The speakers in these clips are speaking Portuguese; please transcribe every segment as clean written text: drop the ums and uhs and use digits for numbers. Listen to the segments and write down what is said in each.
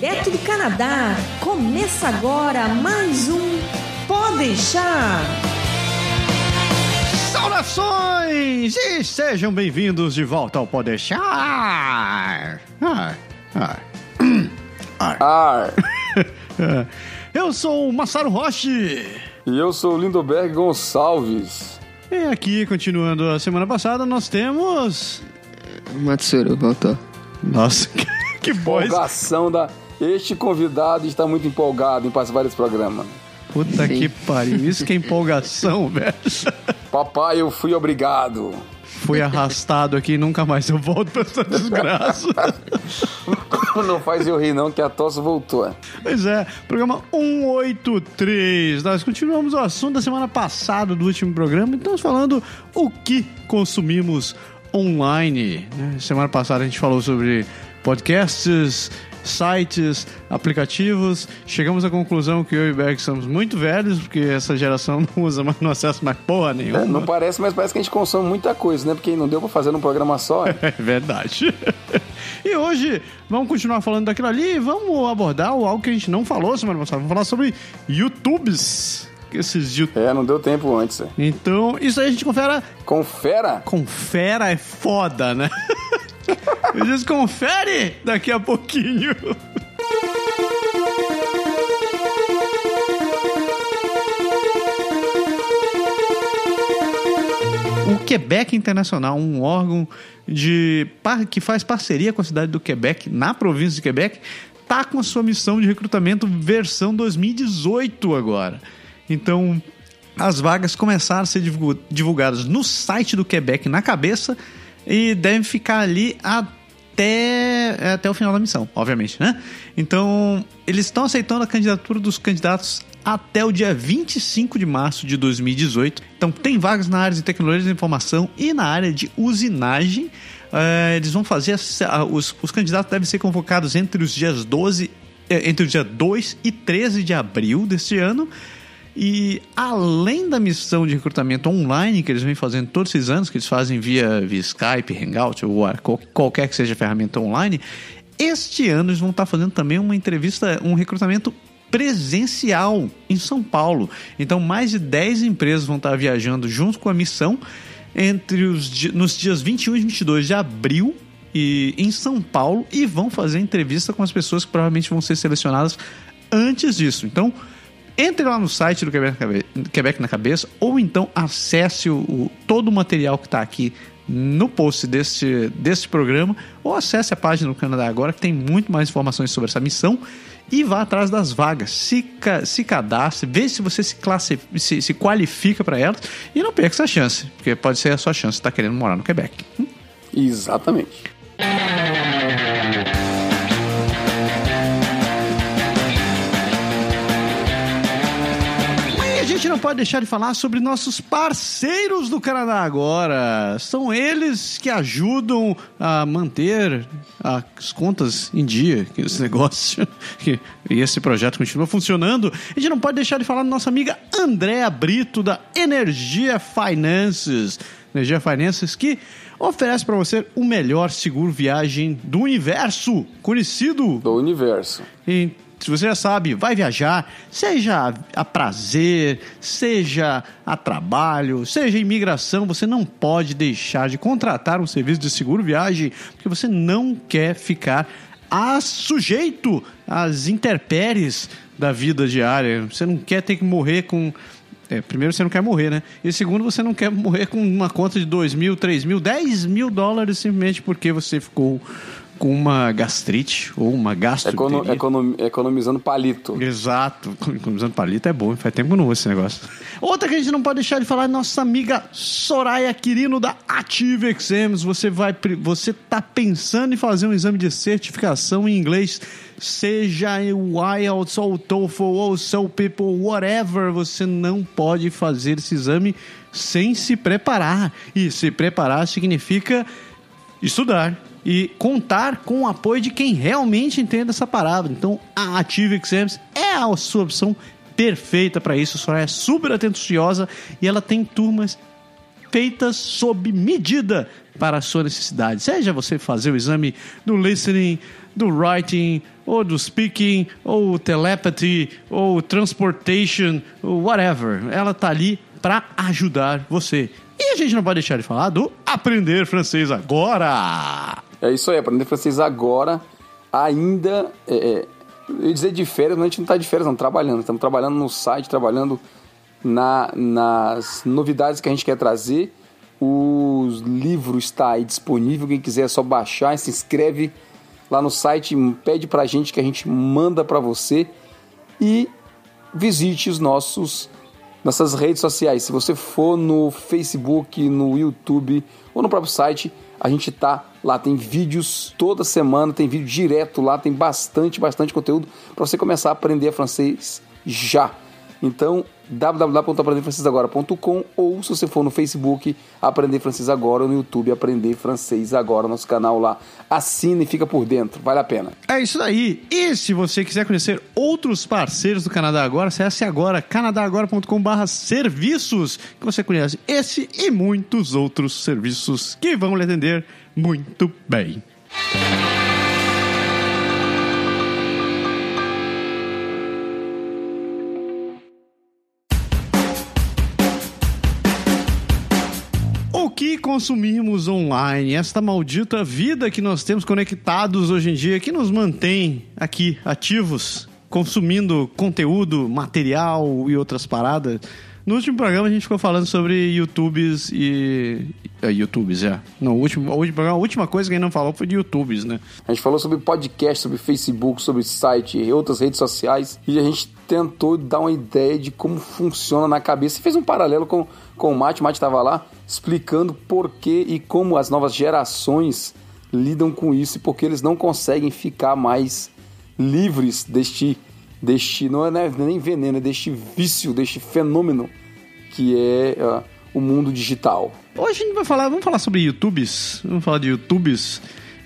direto do Canadá. Começa agora mais um Podeixar. Saudações e sejam bem-vindos de volta ao Podeixar. Eu sou o Massaro Rochi. E eu sou o Lindbergh Gonçalves. E aqui, continuando a semana passada, nós temos... Matsuru, voltou. Nossa, que voz. Este convidado está muito empolgado em participar desse programa. Puta que pariu, isso que é empolgação, velho. Papai, eu fui obrigado. Fui arrastado aqui e nunca mais eu volto pra essa desgraça. Não faz eu rir não, que a tosse voltou. Pois é, programa 183. Nós continuamos o assunto da semana passada do último programa. Estamos falando o que consumimos online, né? Semana passada a gente falou sobre podcasts, sites, aplicativos. Chegamos à conclusão que eu e o Berg somos muito velhos, porque essa geração não usa mais, não acessa mais porra nenhuma. É, não parece, mas parece que a gente consome muita coisa, né? Porque não deu pra fazer num programa só. É verdade. E hoje vamos continuar falando daquilo ali e vamos abordar algo que a gente não falou semana passada. Vamos falar sobre YouTubes. Não deu tempo antes. Então, isso aí a gente confere. Confere é foda, né? Eu disse, confere daqui a pouquinho. O Quebec Internacional, um órgão que faz parceria com a cidade do Quebec, na província de Quebec, tá com a sua missão de recrutamento versão 2018 agora. Então, as vagas começaram a ser divulgadas no site do Quebec na cabeça e devem ficar ali até o final da missão, obviamente, né? Então, eles estão aceitando a candidatura dos candidatos até o dia 25 de março de 2018. Então, tem vagas na área de tecnologia de informação e na área de usinagem. Eles vão fazer... Os candidatos devem ser convocados entre o dia 2 e 13 de abril deste ano. E além da missão de recrutamento online que eles vêm fazendo todos esses anos, que eles fazem via Skype, Hangout ou qualquer que seja a ferramenta online, este ano eles vão estar fazendo também uma entrevista, um recrutamento presencial em São Paulo. Então mais de 10 empresas vão estar viajando junto com a missão nos dias 21 e 22 de abril e, em São Paulo, e vão fazer entrevista com as pessoas que provavelmente vão ser selecionadas antes disso. Então, entre lá no site do Quebec na Cabeça, ou então acesse todo o material que está aqui no post deste programa, ou acesse a página do Canadá Agora, que tem muito mais informações sobre essa missão, e vá atrás das vagas, se cadastre, veja se você se qualifica para elas, e não perca essa chance, porque pode ser a sua chance de estar querendo morar no Quebec. Exatamente. A gente não pode deixar de falar sobre nossos parceiros do Canadá Agora. São eles que ajudam a manter as contas em dia, esse negócio e esse projeto continua funcionando. A gente não pode deixar de falar da nossa amiga Andréa Brito, da Energia Finances. Energia Finances, que oferece para você o melhor seguro viagem do universo, conhecido do universo. Se você já sabe, vai viajar, seja a prazer, seja a trabalho, seja a imigração, você não pode deixar de contratar um serviço de seguro viagem, porque você não quer ficar sujeito às intempéries da vida diária. Você não quer ter que morrer com... primeiro, você não quer morrer, né? E segundo, você não quer morrer com uma conta de 2 mil, 3 mil, 10 mil dólares simplesmente porque você ficou... com uma gastrite ou uma gastroenterite. Economizando palito. Exato. Economizando palito é bom. Faz tempo que eu não ouço esse negócio. Outra que a gente não pode deixar de falar é nossa amiga Soraya Quirino, da Active Exams. Você tá pensando em fazer um exame de certificação em inglês, seja o IELTS ou o TOEFL ou o SELPIP ou whatever, você não pode fazer esse exame sem se preparar. E se preparar significa estudar e contar com o apoio de quem realmente entende essa palavra. Então, a Active Exams é a sua opção perfeita para isso. A Soraya é super atenciosa e ela tem turmas feitas sob medida para a sua necessidade. Seja você fazer o exame do listening, do writing, ou do speaking, ou telepathy, ou transportation, ou whatever. Ela está ali para ajudar você. E a gente não pode deixar de falar do Aprender Francês Agora! É isso aí, Aprender Francês Agora ainda... eu ia dizer de férias, mas a gente não está de férias, não, trabalhando. Estamos trabalhando no site, trabalhando nas novidades que a gente quer trazer. O livro está aí disponível, quem quiser é só baixar, se inscreve lá no site, pede pra gente que a gente manda pra você e visite os nossas redes sociais. Se você for no Facebook, no YouTube ou no próprio site, a gente tá lá, tem vídeos toda semana, tem vídeo direto lá, tem bastante conteúdo pra você começar a aprender francês já. Então, www.aprenderfrancesagora.com ou se você for no Facebook, Aprender Francês Agora, ou no YouTube, Aprender Francês Agora, nosso canal lá. Assina e fica por dentro, vale a pena. É isso daí. E se você quiser conhecer outros parceiros do Canadá Agora, acesse agora canadagora.com/serviços, que você conhece esse e muitos outros serviços que vão lhe atender muito bem. Que consumimos online, esta maldita vida que nós temos conectados hoje em dia, que nos mantém aqui ativos, consumindo conteúdo, material e outras paradas. No último programa a gente ficou falando sobre YouTubes e... A última coisa que a gente não falou foi de YouTubes, né? A gente falou sobre podcast, sobre Facebook, sobre site e outras redes sociais, e a gente tentou dar uma ideia de como funciona na cabeça. E fez um paralelo com o Mate estava lá explicando por que e como as novas gerações lidam com isso e porque eles não conseguem ficar mais livres deste não é, né, nem veneno, é deste vício, deste fenômeno que é o mundo digital. Hoje a gente vai falar, vamos falar de YouTubes. Eu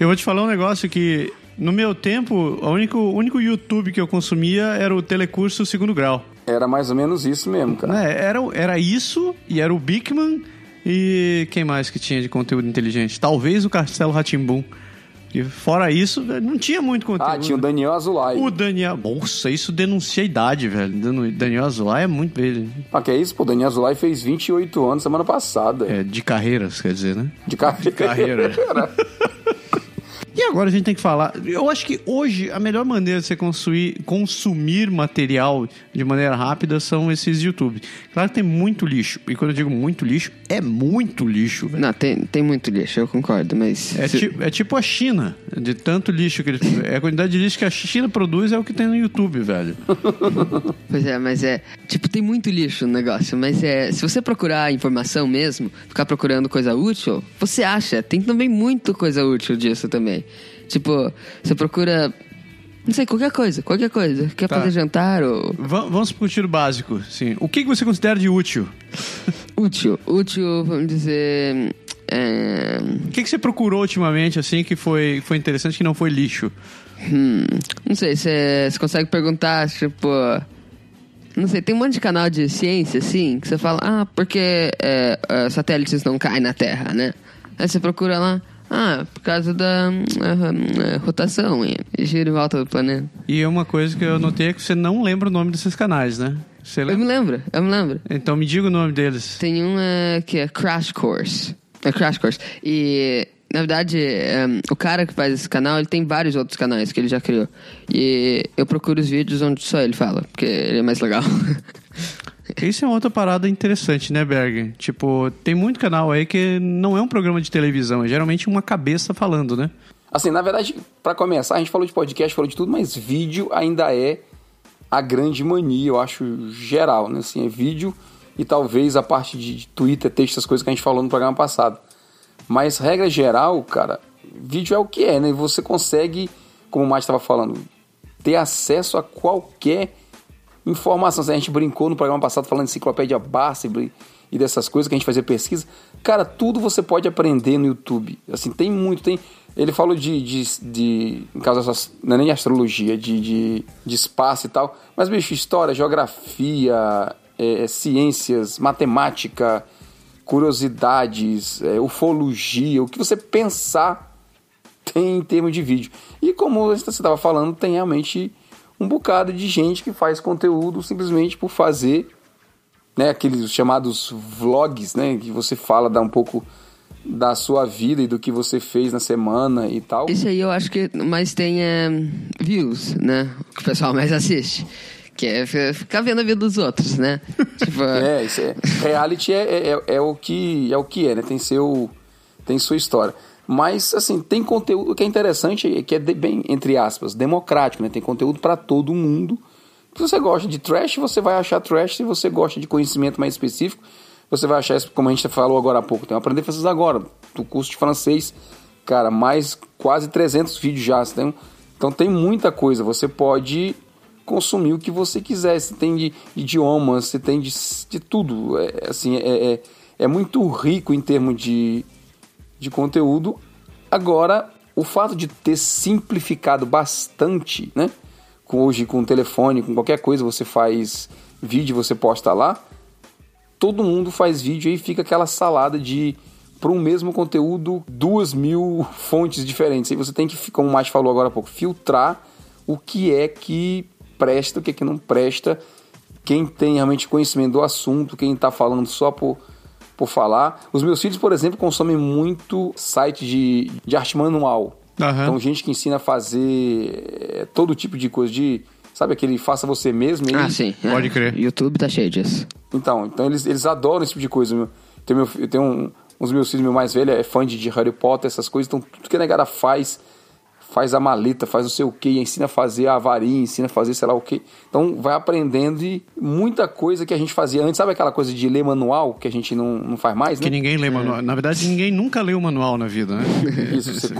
vou te falar um negócio que, no meu tempo, o único YouTube que eu consumia era o Telecurso Segundo Grau. Era mais ou menos isso mesmo, cara. É, era isso, e era o Bigman, e quem mais que tinha de conteúdo inteligente? Talvez o Castelo Rá-Tim-Bum. E fora isso, não tinha muito conteúdo. Ah, tinha o Daniel Azulay. O Daniel... Nossa, isso denuncia a idade, velho. Daniel Azulay é muito velho. Ah, que é isso? Pô, o Daniel Azulay fez 28 anos semana passada. É, de carreiras, quer dizer, né? De carreira. E agora a gente tem que falar... Eu acho que hoje a melhor maneira de você consumir material de maneira rápida são esses YouTube. Claro que tem muito lixo. E quando eu digo muito lixo, é muito lixo, velho. Não, tem muito lixo, eu concordo, mas... É tipo a China, de tanto lixo que eles... A quantidade de lixo que a China produz é o que tem no YouTube, velho. Pois é, mas é... Tipo, tem muito lixo no negócio, mas é... Se você procurar informação mesmo, ficar procurando coisa útil, você acha. Tem também muita coisa útil disso também. Tipo, você procura, não sei, qualquer coisa. Quer fazer jantar ou... Vamos pro tiro básico, sim. O que você considera de útil? Útil, vamos dizer... O que você procurou ultimamente, assim, que foi interessante, que não foi lixo? Não sei, você consegue perguntar, tipo... Não sei, tem um monte de canal de ciência, assim, que você fala... Ah, porque satélites não caem na Terra, né? Aí você procura lá... Ah, por causa da rotação e giro e volta do planeta. E uma coisa que eu notei é que você não lembra o nome desses canais, né? Você lembra? Eu me lembro. Então me diga o nome deles. Tem um que é Crash Course. É Crash Course. E, na verdade, o cara que faz esse canal, ele tem vários outros canais que ele já criou. E eu procuro os vídeos onde só ele fala, porque ele é mais legal. Isso é outra parada interessante, né, Berg? Tipo, tem muito canal aí que não é um programa de televisão, é geralmente uma cabeça falando, né? Assim, na verdade, pra começar, a gente falou de podcast, falou de tudo, mas vídeo ainda é a grande mania, eu acho, geral, né? Assim, é vídeo e talvez a parte de Twitter, texto, essas coisas que a gente falou no programa passado. Mas, regra geral, cara, vídeo é o que é, né? Você consegue, como o Márcio estava falando, ter acesso a qualquer... informação. A gente brincou no programa passado falando de enciclopédia Barça e dessas coisas que a gente fazia pesquisa. Cara, tudo você pode aprender no YouTube. Assim, tem muito, tem... Ele falou de em caso, não é nem astrologia, de espaço e tal. Mas, bicho, história, geografia, ciências, matemática, curiosidades, ufologia, o que você pensar tem em termos de vídeo. E como você estava falando, tem realmente um bocado de gente que faz conteúdo simplesmente por fazer, né, aqueles chamados vlogs, né, que você fala, dá um pouco da sua vida e do que você fez na semana e tal. Esse aí eu acho que mais tem views, né? O que o pessoal mais assiste. Que é ficar vendo a vida dos outros, né? Tipo... isso é. Reality é o que é, né? Tem sua história. Mas, assim, tem conteúdo que é interessante, que é bem, entre aspas, democrático, né? Tem conteúdo para todo mundo. Se você gosta de trash, você vai achar trash. Se você gosta de conhecimento mais específico, você vai achar isso, como a gente falou agora há pouco. Tem o Aprender Francês Agora, do curso de francês. Cara, mais quase 300 vídeos já. Então tem muita coisa. Você pode consumir o que você quiser. Você tem de idiomas, você tem de tudo. É muito rico em termos de conteúdo. Agora, o fato de ter simplificado bastante, né? Hoje, com o telefone, com qualquer coisa, você faz vídeo, você posta lá. Todo mundo faz vídeo e fica aquela salada de, para um mesmo conteúdo, 2.000 fontes diferentes. Aí você tem que, como o Márcio falou agora há pouco, filtrar o que é que presta, o que é que não presta, quem tem realmente conhecimento do assunto, quem está falando só por falar. Os meus filhos, por exemplo, consomem muito site de arte manual. Uhum. Então, gente que ensina a fazer todo tipo de coisa de... Sabe aquele faça você mesmo? Ele... Ah, sim. Pode crer. YouTube tá cheio disso. Então eles adoram esse tipo de coisa. Eu tenho uns meus filhos, meu mais velho é fã de Harry Potter, essas coisas. Então, tudo que a negada faz a maleta, faz não sei o quê, ensina a fazer a varinha, ensina a fazer sei lá o quê. Então, vai aprendendo e muita coisa que a gente fazia antes. Sabe aquela coisa de ler manual, que a gente não faz mais, né? Que ninguém lê manual. Na verdade, ninguém nunca leu manual na vida, né? Isso, você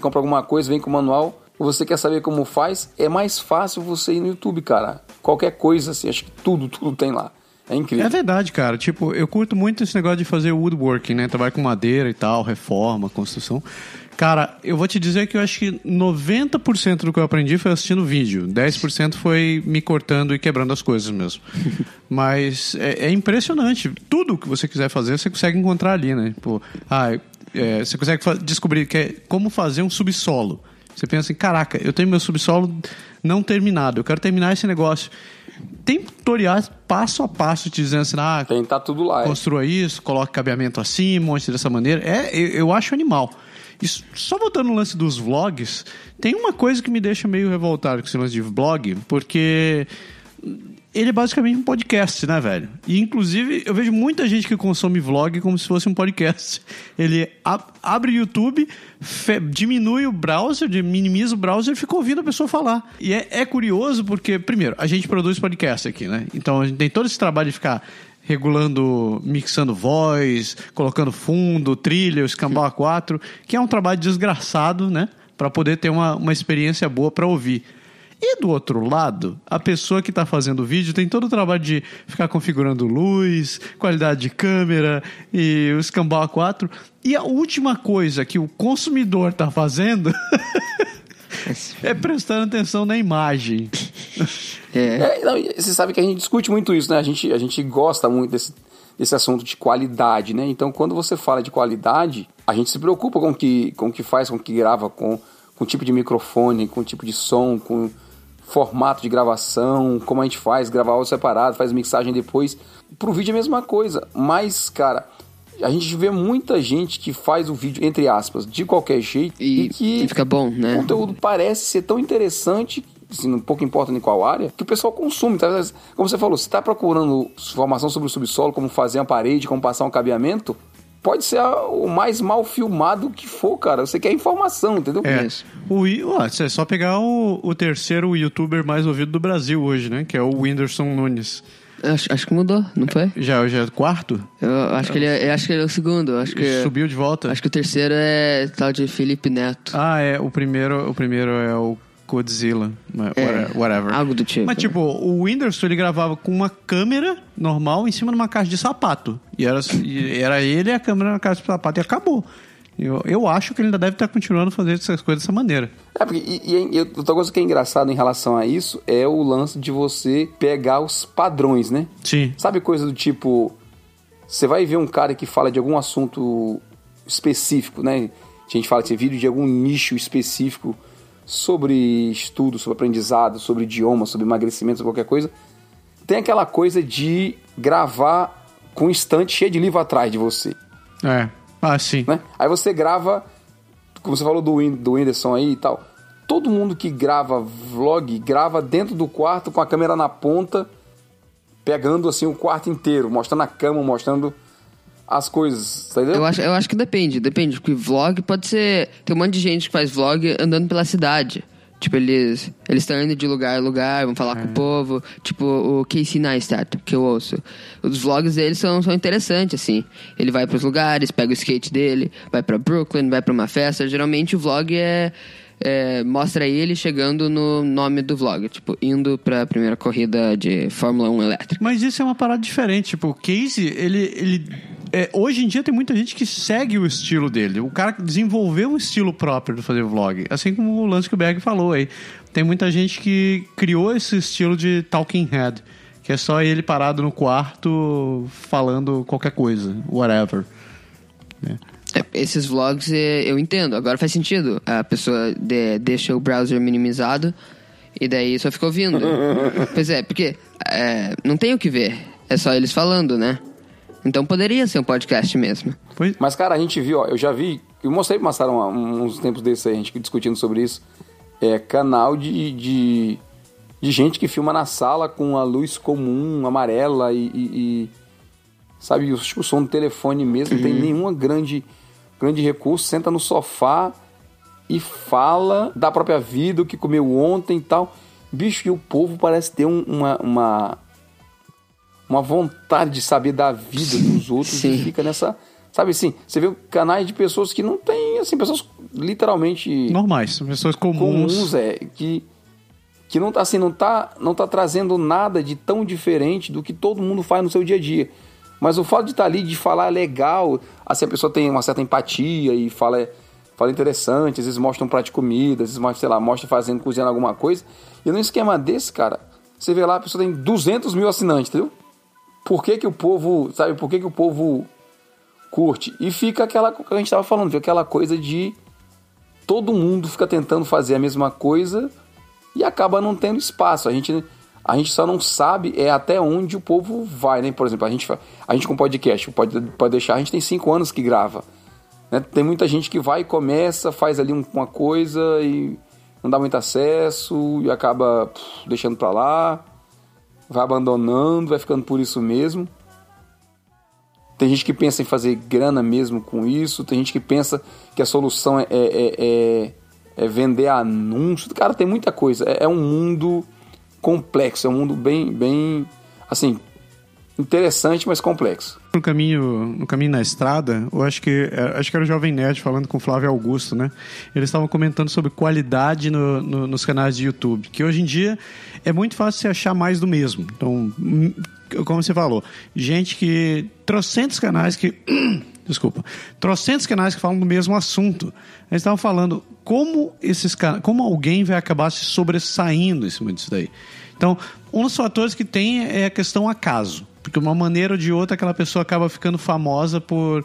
compra alguma coisa, vem com o manual... Você quer saber como faz? É mais fácil você ir no YouTube, cara. Qualquer coisa, assim, acho que tudo tem lá. É incrível. É verdade, cara. Tipo, eu curto muito esse negócio de fazer woodworking, né? Trabalhar com madeira e tal, reforma, construção. Cara, eu vou te dizer que eu acho que 90% do que eu aprendi foi assistindo vídeo. 10% foi me cortando e quebrando as coisas mesmo. Mas é impressionante. Tudo que você quiser fazer, você consegue encontrar ali, né? Tipo, você consegue descobrir como fazer um subsolo. Você pensa assim, caraca, eu tenho meu subsolo não terminado, eu quero terminar esse negócio. Tem tutoriais passo a passo te dizendo assim, tá tudo lá, construa isso, coloca cabeamento assim, monte dessa maneira. Eu acho animal. Isso, só voltando no lance dos vlogs, tem uma coisa que me deixa meio revoltado com esse lance de vlog, porque ele é basicamente um podcast, né, velho? E, inclusive, eu vejo muita gente que consome vlog como se fosse um podcast. Ele abre o YouTube, diminui o browser, minimiza o browser e fica ouvindo a pessoa falar. E é curioso porque, primeiro, a gente produz podcast aqui, né? Então, a gente tem todo esse trabalho de ficar regulando, mixando voz, colocando fundo, trilha, escambau A4, que é um trabalho desgraçado, né? Pra poder ter uma experiência boa pra ouvir. E do outro lado, a pessoa que está fazendo o vídeo tem todo o trabalho de ficar configurando luz, qualidade de câmera e o escambau A4. E a última coisa que o consumidor está fazendo é prestar atenção na imagem. Você sabe que a gente discute muito isso, né? A gente gosta muito desse assunto de qualidade, né? Então, quando você fala de qualidade, a gente se preocupa com o que faz, com o que grava, com o tipo de microfone, com o tipo de som, com formato de gravação, como a gente faz, gravar áudio separado, faz mixagem depois. Pro vídeo é a mesma coisa, mas, cara, a gente vê muita gente que faz o vídeo, entre aspas, de qualquer jeito e que fica bom, né? O conteúdo parece ser tão interessante, assim, pouco importa em qual área, que o pessoal consome, tá? Como você falou, se tá procurando informação sobre o subsolo, como fazer uma parede, como passar um cabeamento, pode ser o mais mal filmado que for, cara. Você quer informação, entendeu? É só pegar o terceiro youtuber mais ouvido do Brasil hoje, né? Que é o Whindersson Nunes. Acho que mudou, não foi? Já é o quarto? Acho que ele é o segundo. Acho que subiu de volta. Acho que o terceiro é tal de Felipe Neto. O primeiro é o Godzilla, whatever. Algo do tipo. Mas tipo, o Whindersson, ele gravava com uma câmera normal em cima de uma caixa de sapato. E era ele e a câmera na caixa de sapato e acabou. Eu acho que ele ainda deve estar continuando a fazer essas coisas dessa maneira. Outra coisa que é engraçada em relação a isso é o lance de você pegar os padrões, né? Sim. Sabe coisa do tipo... Você vai ver um cara que fala de algum assunto específico, né? A gente fala que é vídeo de algum nicho específico sobre estudo, sobre aprendizado, sobre idioma, sobre emagrecimento, sobre qualquer coisa. Tem aquela coisa de gravar com um estante cheio de livro atrás de você. É, ah, sim. Né? Aí você grava, como você falou do Whindersson aí e tal, todo mundo que grava vlog, grava dentro do quarto com a câmera na ponta, pegando assim o quarto inteiro, mostrando a cama, mostrando as coisas, tá entendendo? Eu acho que depende, porque vlog pode ser... Tem um monte de gente que faz vlog andando pela cidade. Tipo, eles estão indo de lugar a lugar, vão falar com o povo. Tipo, o Casey Neistat, que eu ouço. Os vlogs dele são interessantes, assim. Ele vai pros lugares, pega o skate dele, vai pra Brooklyn, vai pra uma festa. Geralmente o vlog mostra ele chegando no nome do vlog. Tipo, indo pra primeira corrida de Fórmula 1 elétrica. Mas isso é uma parada diferente. Tipo, o Casey, hoje em dia tem muita gente que segue o estilo dele. O cara desenvolveu um estilo próprio de fazer vlog. Assim como o lance que o Berg falou aí. Tem muita gente que criou esse estilo de talking head. Que é só ele parado no quarto falando qualquer coisa. Whatever. Esses vlogs eu entendo. Agora faz sentido. A pessoa deixa o browser minimizado e daí só fica ouvindo. Pois é, porque não tem o que ver. É só eles falando, né? Então poderia ser um podcast mesmo. Mas, cara, a gente viu, ó, eu já vi... Eu mostrei pro Massaro uns tempos desses aí, a gente discutindo sobre isso. Canal de gente que filma na sala com a luz comum, amarela e sabe, o som do telefone mesmo. Não tem nenhum grande recurso. Senta no sofá e fala da própria vida, o que comeu ontem e tal. Bicho, e o povo parece ter uma vontade de saber da vida dos outros. Sim. E fica nessa... Sabe assim, você vê canais de pessoas que não tem... Assim, pessoas literalmente... normais, pessoas comuns. Que não, assim, não tá trazendo nada de tão diferente do que todo mundo faz no seu dia a dia. Mas o fato de estar ali, de falar legal... Assim, a pessoa tem uma certa empatia e fala interessante. Às vezes mostra um prato de comida, às vezes mostra, sei lá, cozinhando alguma coisa. E num esquema desse, cara, você vê lá, a pessoa tem 200 mil assinantes, entendeu? Por que o povo curte? E fica aquela que a gente estava falando, aquela coisa de todo mundo fica tentando fazer a mesma coisa e acaba não tendo espaço. A gente só não sabe até onde o povo vai, né? Por exemplo, a gente com podcast, pode deixar, a gente tem 5 anos que grava, né? Tem muita gente que vai e começa, faz ali uma coisa e não dá muito acesso e acaba deixando para lá. Vai abandonando, vai ficando por isso mesmo. Tem gente que pensa em fazer grana mesmo com isso. Tem gente que pensa que a solução é vender anúncios. Cara, tem muita coisa. É um mundo complexo. É um mundo bem assim, interessante, mas complexo. No caminho na estrada, eu acho que era o Jovem Nerd falando com o Flávio Augusto, né? Eles estavam comentando sobre qualidade nos canais de YouTube, que hoje em dia é muito fácil você achar mais do mesmo. Então, como você falou, gente que... Trocentos canais que falam do mesmo assunto. Eles estavam falando como alguém vai acabar se sobressaindo em cima disso daí. Então, um dos fatores que tem é a questão acaso. Porque de uma maneira ou de outra aquela pessoa acaba ficando famosa por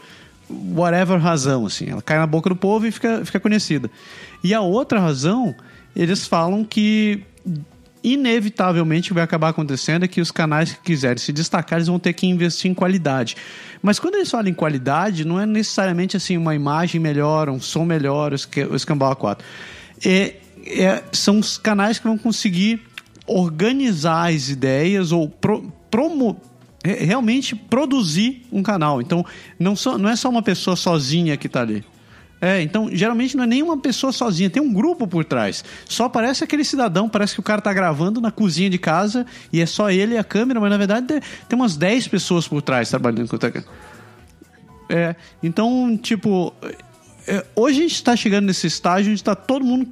whatever razão, assim. Ela cai na boca do povo e fica conhecida. E a outra razão, eles falam que inevitavelmente o que vai acabar acontecendo é que os canais que quiserem se destacar, eles vão ter que investir em qualidade. Mas quando eles falam em qualidade, não é necessariamente assim uma imagem melhor, um som melhor, o escambau a 4. São os canais que vão conseguir organizar as ideias ou realmente produzir um canal. Então, não é só uma pessoa sozinha que está ali. Então, geralmente não é nenhuma pessoa sozinha, tem um grupo por trás. Só parece aquele cidadão, parece que o cara está gravando na cozinha de casa e é só ele e a câmera, mas na verdade tem umas 10 pessoas por trás trabalhando com o teclado. Então, tipo, hoje a gente está chegando nesse estágio onde está todo mundo...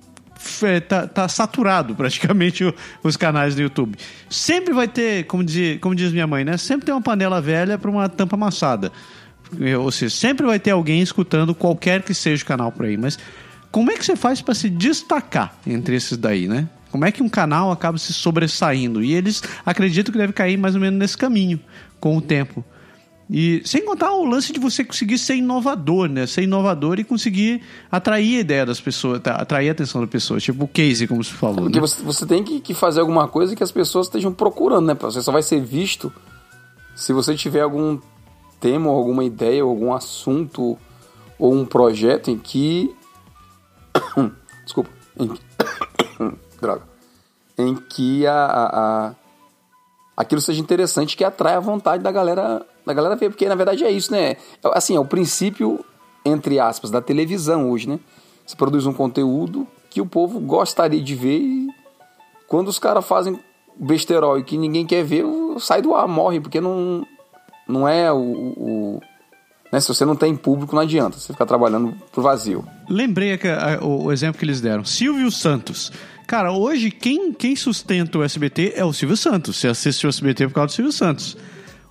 Tá saturado praticamente os canais do YouTube. Sempre vai ter, como diz minha mãe, né? Sempre tem uma panela velha para uma tampa amassada. Ou seja, sempre vai ter alguém escutando qualquer que seja o canal por aí. Mas como é que você faz para se destacar entre esses daí, né? Como é que um canal acaba se sobressaindo? E eles acreditam que deve cair mais ou menos nesse caminho com o tempo. E sem contar o lance de você conseguir ser inovador, né? Ser inovador e conseguir atrair a ideia das pessoas, tá? Atrair a atenção das pessoas. Tipo o Casey, como você falou. É porque, né? Você tem que fazer alguma coisa que as pessoas estejam procurando, né? Você só vai ser visto se você tiver algum tema, ou alguma ideia, ou algum assunto, ou um projeto em que... Desculpa. Droga. Em que aquilo seja interessante, que atrai a vontade da galera ver, porque na verdade é isso, né? Assim, é o princípio, entre aspas, da televisão hoje, né? Você produz um conteúdo que o povo gostaria de ver e quando os caras fazem besterol e que ninguém quer ver, sai do ar, morre, porque não é né? Se você não tem público, não adianta você ficar trabalhando pro vazio. Lembrei o exemplo que eles deram. Silvio Santos. Cara, hoje quem sustenta o SBT é o Silvio Santos. Você assiste o SBT por causa do Silvio Santos.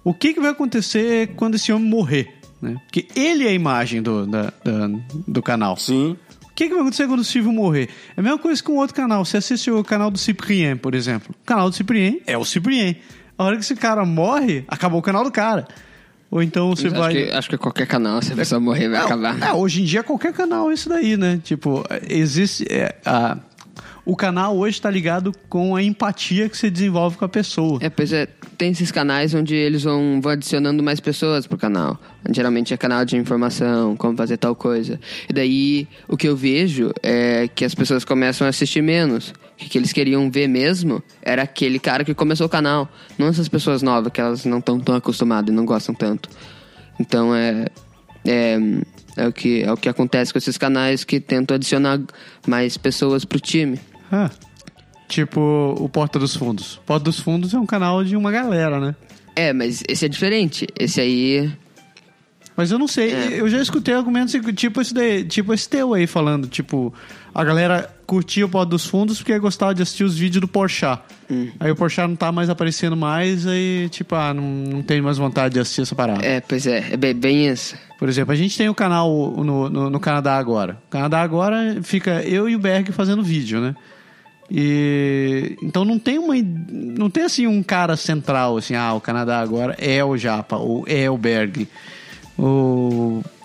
O que vai acontecer quando esse homem morrer? Né? Porque ele é a imagem do canal. Sim. O que vai acontecer quando o Silvio morrer? É a mesma coisa que um outro canal. Você assiste o canal do Cyprien, por exemplo. O canal do Cyprien é o Cyprien. A hora que esse cara morre, acabou o canal do cara. Ou então você vai... Acho que qualquer canal, se a pessoa morrer, vai acabar. É, hoje em dia qualquer canal é isso daí, né? Tipo, existe... O canal hoje está ligado com a empatia que você desenvolve com a pessoa. É, pois é. Tem esses canais onde eles vão adicionando mais pessoas pro canal. Geralmente é canal de informação, como fazer tal coisa. E daí, o que eu vejo é que as pessoas começam a assistir menos. O que eles queriam ver mesmo era aquele cara que começou o canal. Não essas pessoas novas, que elas não estão tão acostumadas e não gostam tanto. Então, é o que acontece com esses canais que tentam adicionar mais pessoas pro time. Ah, tipo o Porta dos Fundos. Porta dos Fundos é um canal de uma galera, né? É, mas esse é diferente. Esse aí... Mas eu não sei. É. Eu já escutei argumentos tipo esse daí, tipo esse teu aí falando. Tipo, a galera curtia o Porta dos Fundos porque gostava de assistir os vídeos do Porchat. Aí o Porchat não tá mais aparecendo mais, aí tipo, não tem mais vontade de assistir essa parada. É, pois é. É bem isso. Por exemplo, a gente tem o canal no Canadá agora. O Canadá agora fica eu e o Berg fazendo vídeo, né? E então não tem assim um cara central, assim, o Canadá agora é o Japa ou é o Berg.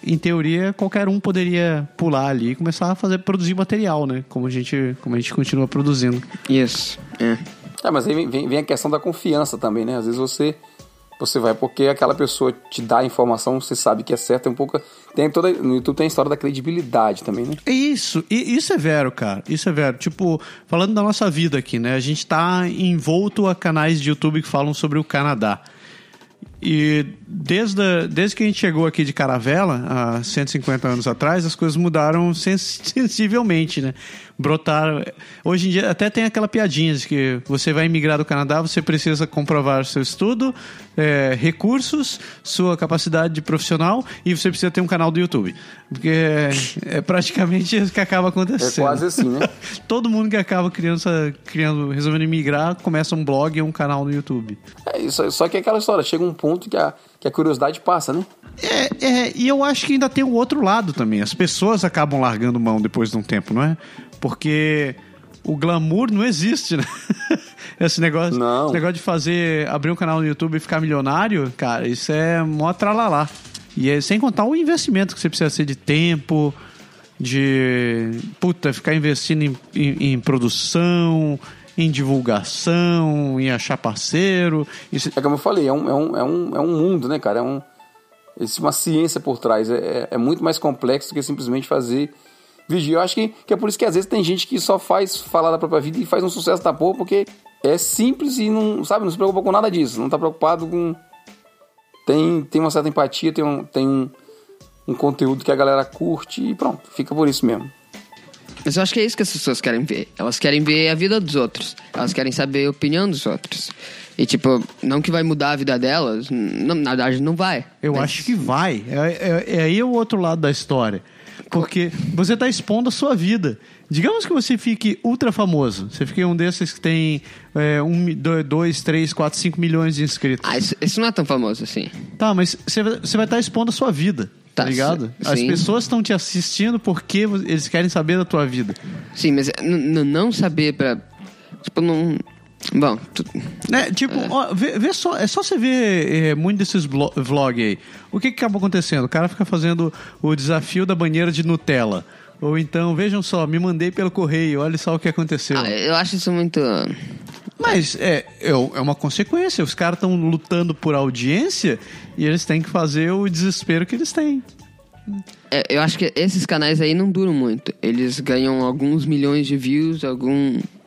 Em teoria, qualquer um poderia pular ali e começar a produzir material, né? Como a gente continua produzindo. Isso. Mas aí vem a questão da confiança também, né? Às vezes você vai porque aquela pessoa te dá a informação, você sabe que é certa, é um pouco... No YouTube tem a história da credibilidade também, né? Isso é vero, cara. Isso é vero. Tipo, falando da nossa vida aqui, né? A gente tá envolto a canais de YouTube que falam sobre o Canadá. E desde que a gente chegou aqui de caravela, há 150 anos atrás, as coisas mudaram sensivelmente, né? Brotaram... Hoje em dia até tem aquela piadinha de que você vai emigrar do Canadá, você precisa comprovar seu estudo, recursos, sua capacidade de profissional e você precisa ter um canal do YouTube. Porque é praticamente isso que acaba acontecendo. É quase assim, né? Todo mundo que acaba resolvendo emigrar, começa um blog e um canal no YouTube. É isso, só que é aquela história, chega um ponto que a curiosidade passa, né? E eu acho que ainda tem o outro lado também. As pessoas acabam largando mão depois de um tempo, não é? Porque o glamour não existe, né? Esse negócio de abrir um canal no YouTube e ficar milionário, cara, isso é mó tralalá. E é sem contar o investimento que você precisa ser de tempo, ficar investindo em produção, em divulgação, em achar parceiro... Isso... É como eu falei, é um mundo, né, cara? Existe uma ciência por trás. É muito mais complexo do que simplesmente fazer vídeo. Eu acho que é por isso que às vezes tem gente que só faz falar da própria vida e faz um sucesso da porra, porque é simples e não se preocupa com nada disso. Não tá preocupado com... Tem uma certa empatia, tem um conteúdo que a galera curte e pronto, fica por isso mesmo. Mas eu acho que é isso que as pessoas querem ver. Elas querem ver a vida dos outros. Elas querem saber a opinião dos outros. E, tipo, não que vai mudar a vida delas. Na verdade, não vai. Acho que vai. É aí o outro lado da história. Porque você está expondo a sua vida. Digamos que você fique ultra famoso. Você fique um desses que tem 2, 3, 4, 5 milhões de inscritos. Isso não é tão famoso assim. Tá, mas você vai estar expondo a sua vida. Tá ligado? Sim. As pessoas estão te assistindo porque eles querem saber da tua vida. Sim, mas não saber pra... Tipo, não... Bom, ó, vê só, é só você ver muito desses vlog aí. O que acaba acontecendo? O cara fica fazendo o desafio da banheira de Nutella. Ou então, vejam só, me mandei pelo correio, olha só o que aconteceu. Ah, eu acho isso muito... Mas é uma consequência. Os caras estão lutando por audiência e eles têm que fazer o desespero que eles têm. Eu acho que esses canais aí não duram muito. Eles ganham alguns milhões de views,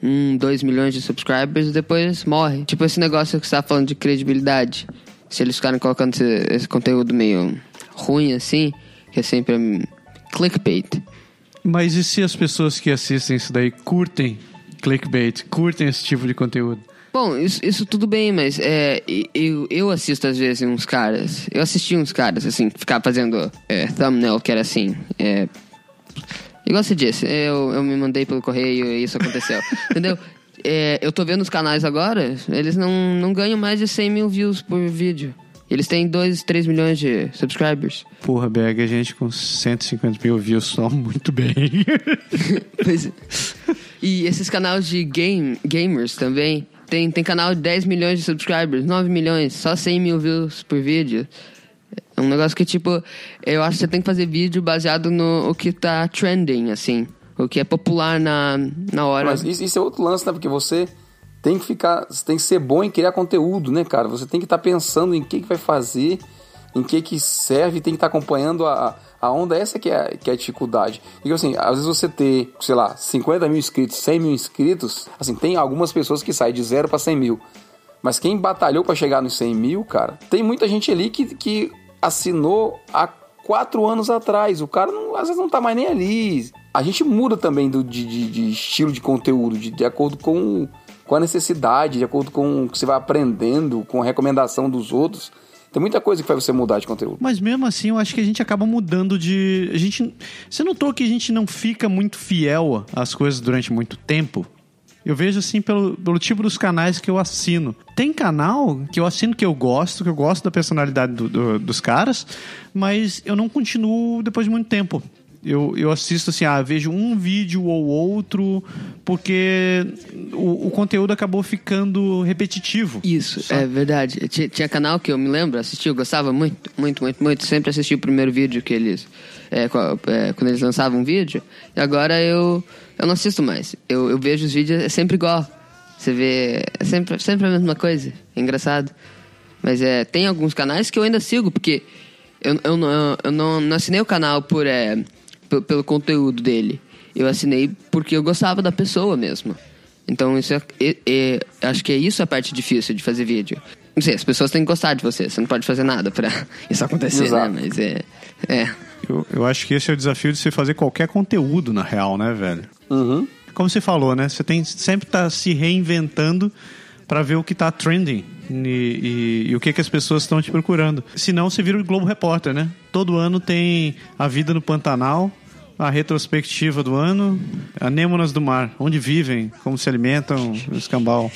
2 milhões de subscribers e depois morre. Tipo esse negócio que você tá falando de credibilidade. Se eles ficarem colocando esse conteúdo meio ruim assim, que é sempre clickbait. Mas e se as pessoas que assistem isso daí curtem clickbait, curtem esse tipo de conteúdo? Bom, isso tudo bem, mas eu assisto às vezes uns caras. Eu assisti uns caras, assim, ficar fazendo thumbnail, que era assim. Igual você disse, eu me mandei pelo correio e isso aconteceu. Entendeu? Eu tô vendo os canais agora, eles não ganham mais de 100 mil views por vídeo. Eles têm 2, 3 milhões de subscribers. Porra, BH, a gente com 150 mil views só muito bem. Pois é. E esses canais de gamers também. Tem canal de 10 milhões de subscribers, 9 milhões, só 100 mil views por vídeo. É um negócio que, tipo, eu acho que você tem que fazer vídeo baseado no o que tá trending, assim. O que é popular na hora. Mas isso é outro lance, né? Porque você tem que ficar... Você tem que ser bom em criar conteúdo, né, cara? Você tem que estar pensando em o que vai fazer, em que serve, tem que estar acompanhando a onda. Essa que é a dificuldade. E assim, às vezes você ter, sei lá, 50 mil inscritos, 100 mil inscritos, assim, tem algumas pessoas que saem de 0 para 100 mil. Mas quem batalhou para chegar nos 100 mil, cara, tem muita gente ali que assinou há 4 anos atrás. O cara, não, às vezes, não tá mais nem ali. A gente muda também de estilo de conteúdo, de acordo com a necessidade, de acordo com o que você vai aprendendo, com a recomendação dos outros. Tem muita coisa que faz você mudar de conteúdo. Mas mesmo assim, eu acho que a gente acaba mudando de... Você notou que a gente não fica muito fiel às coisas durante muito tempo? Eu vejo assim pelo tipo dos canais que eu assino. Tem canal que eu assino que eu gosto da personalidade dos caras, mas eu não continuo depois de muito tempo. Eu assisto assim, vejo um vídeo ou outro, porque o conteúdo acabou ficando repetitivo. Isso, sabe? É verdade. Tinha canal que eu me lembro, assisti, eu gostava muito, muito, muito, muito. Sempre assisti o primeiro vídeo que eles... quando eles lançavam um vídeo. E agora eu não assisto mais. Eu vejo os vídeos, é sempre igual. Você vê, é sempre a mesma coisa. É engraçado. Mas tem alguns canais que eu ainda sigo, porque eu não assinei o canal por... pelo conteúdo dele. Eu assinei porque eu gostava da pessoa mesmo. Então isso acho que é isso a parte difícil de fazer vídeo. Não sei, as pessoas têm que gostar de você. Você não pode fazer nada pra isso acontecer. Exato. Né? Mas eu acho que esse é o desafio de você fazer qualquer conteúdo, na real, né, velho? Uhum. Como você falou, né? Você tem sempre tá se reinventando pra ver o que tá trending e o que as pessoas estão te procurando. Senão você vira o Globo Repórter, né? Todo ano tem a vida no Pantanal, a retrospectiva do ano, anêmonas do mar, onde vivem, como se alimentam, escambau.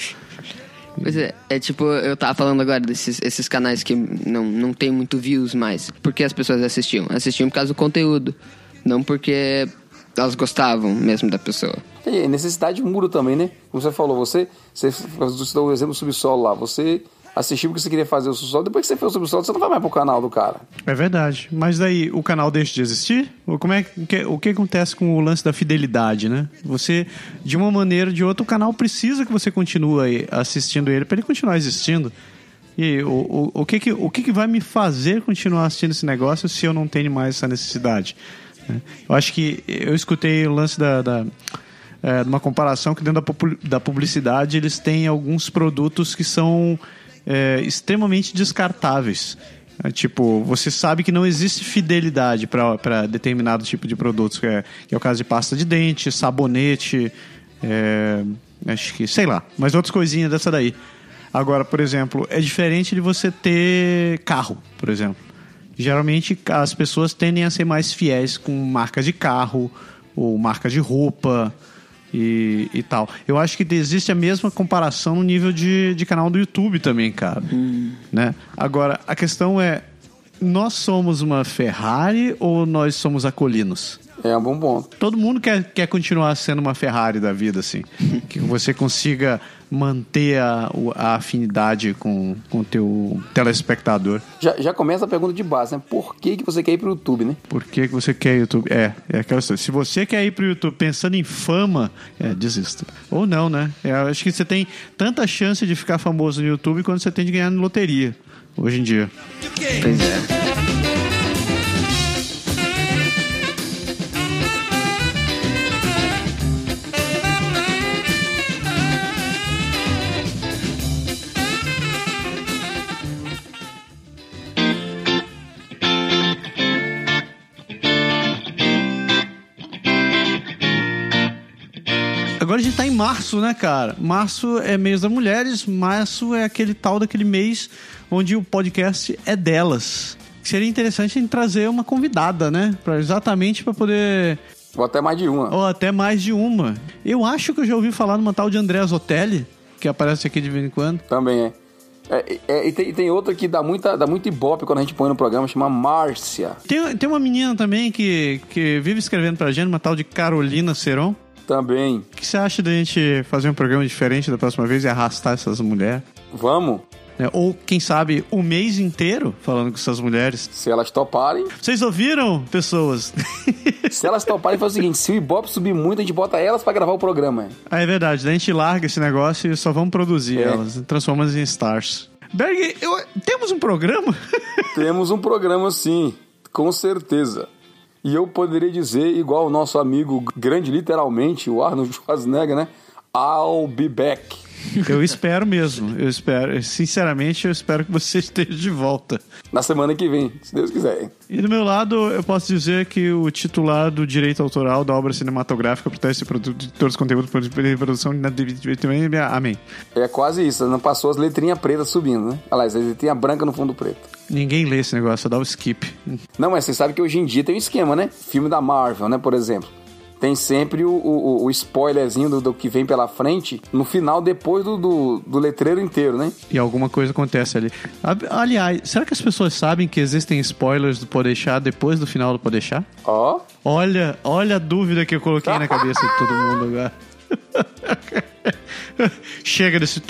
Pois é tipo, eu tava falando agora desses canais que não tem muito views mais. Porque as pessoas assistiam? Assistiam por causa do conteúdo, não porque elas gostavam mesmo da pessoa. E necessidade muda também, né? Como você falou, você deu o exemplo do subsolo lá, você assistiu porque você queria fazer o subsolo, depois que você fez o subsolo, você não vai mais pro canal do cara. É verdade. Mas daí o canal deixa de existir? Como é o que acontece com o lance da fidelidade, né? Você, de uma maneira ou de outra, o canal precisa que você continue assistindo ele para ele continuar existindo. E o que vai me fazer continuar assistindo esse negócio se eu não tenho mais essa necessidade? Eu acho que eu escutei o lance uma comparação que dentro da publicidade eles têm alguns produtos que são extremamente descartáveis. Tipo, você sabe que não existe fidelidade para determinado tipo de produtos, que é o caso de pasta de dente, sabonete, acho que, sei lá, mas outras coisinhas dessa daí. Agora, por exemplo, é diferente de você ter carro, por exemplo. Geralmente as pessoas tendem a ser mais fiéis com marcas de carro ou marcas de roupa e tal. Eu acho que existe a mesma comparação no nível de canal do YouTube também, cara. Né? Agora, a questão é, nós somos uma Ferrari ou nós somos acolinos? É um bom ponto. Todo mundo quer continuar sendo uma Ferrari da vida, assim. Que você consiga manter a afinidade com o teu telespectador. Já começa a pergunta de base, né? Por que você quer ir pro YouTube, né? Por que você quer ir pro YouTube? É aquela história. Se você quer ir pro YouTube pensando em fama, desista. Ou não, né? Eu acho que você tem tanta chance de ficar famoso no YouTube quanto você tem de ganhar na loteria, hoje em dia. Pois é. Agora a gente tá em março, né, cara? Março é mês das mulheres, março é aquele tal daquele mês onde o podcast é delas. Seria interessante a gente trazer uma convidada, né? Exatamente pra poder... Ou até mais de uma. Ou até mais de uma. Eu acho que eu já ouvi falar numa tal de Andrea Zotelli, que aparece aqui de vez em quando. Também é. E tem outra que dá muito ibope quando a gente põe no programa, chama Márcia. Tem uma menina também que vive escrevendo pra gente, uma tal de Carolina Ceron. Também. O que você acha da gente fazer um programa diferente da próxima vez e arrastar essas mulheres? Vamos. Ou, quem sabe, o mês inteiro falando com essas mulheres. Se elas toparem... Vocês ouviram, pessoas? Se elas toparem, faz o seguinte, se o Ibope subir muito, a gente bota elas pra gravar o programa. É verdade, a gente larga esse negócio e só vamos produzir elas, transformamos em stars. Berg, temos um programa? Temos um programa, sim, com certeza. E eu poderia dizer, igual o nosso amigo grande, literalmente, o Arnold Schwarzenegger, né? I'll be back. Eu espero mesmo. Eu espero. Sinceramente, eu espero que você esteja de volta. Na semana que vem, se Deus quiser. E do meu lado, eu posso dizer que o titular do direito autoral da obra cinematográfica protege de todos os conteúdos de produção... Amém. É quase isso. Não passou as letrinhas pretas subindo, né? Olha lá, as letrinhas brancas no fundo preto. Ninguém lê esse negócio, só dá o skip. Não, mas você sabe que hoje em dia tem um esquema, né? Filme da Marvel, né, por exemplo. Tem sempre o spoilerzinho do que vem pela frente no final, depois do letreiro inteiro, né? E alguma coisa acontece ali. Aliás, será que as pessoas sabem que existem spoilers do Podeixar depois do final do Podeixar? Ó. Olha a dúvida que eu coloquei na cabeça de todo mundo agora. Chega desse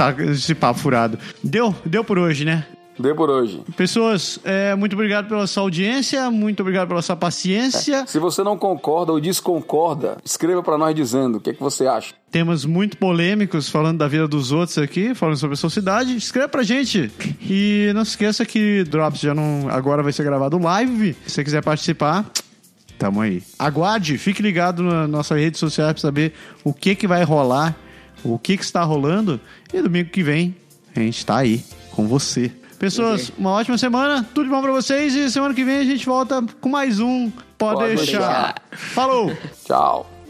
papo furado. Deu por hoje, né? Deu por hoje. Pessoas, muito obrigado pela sua audiência, muito obrigado pela sua paciência. Se você não concorda ou desconcorda, escreva pra nós dizendo o que é que você acha. Temas muito polêmicos, falando da vida dos outros aqui, falando sobre a sociedade. Escreva pra gente. E não se esqueça que Drops agora vai ser gravado live. Se você quiser participar, tamo aí. Aguarde, fique ligado na nossa rede social pra saber o que vai rolar, o que está rolando. E domingo que vem, a gente tá aí com você. Pessoas, uma ótima semana, tudo de bom pra vocês e semana que vem a gente volta com mais um Podeixar. Falou! Tchau!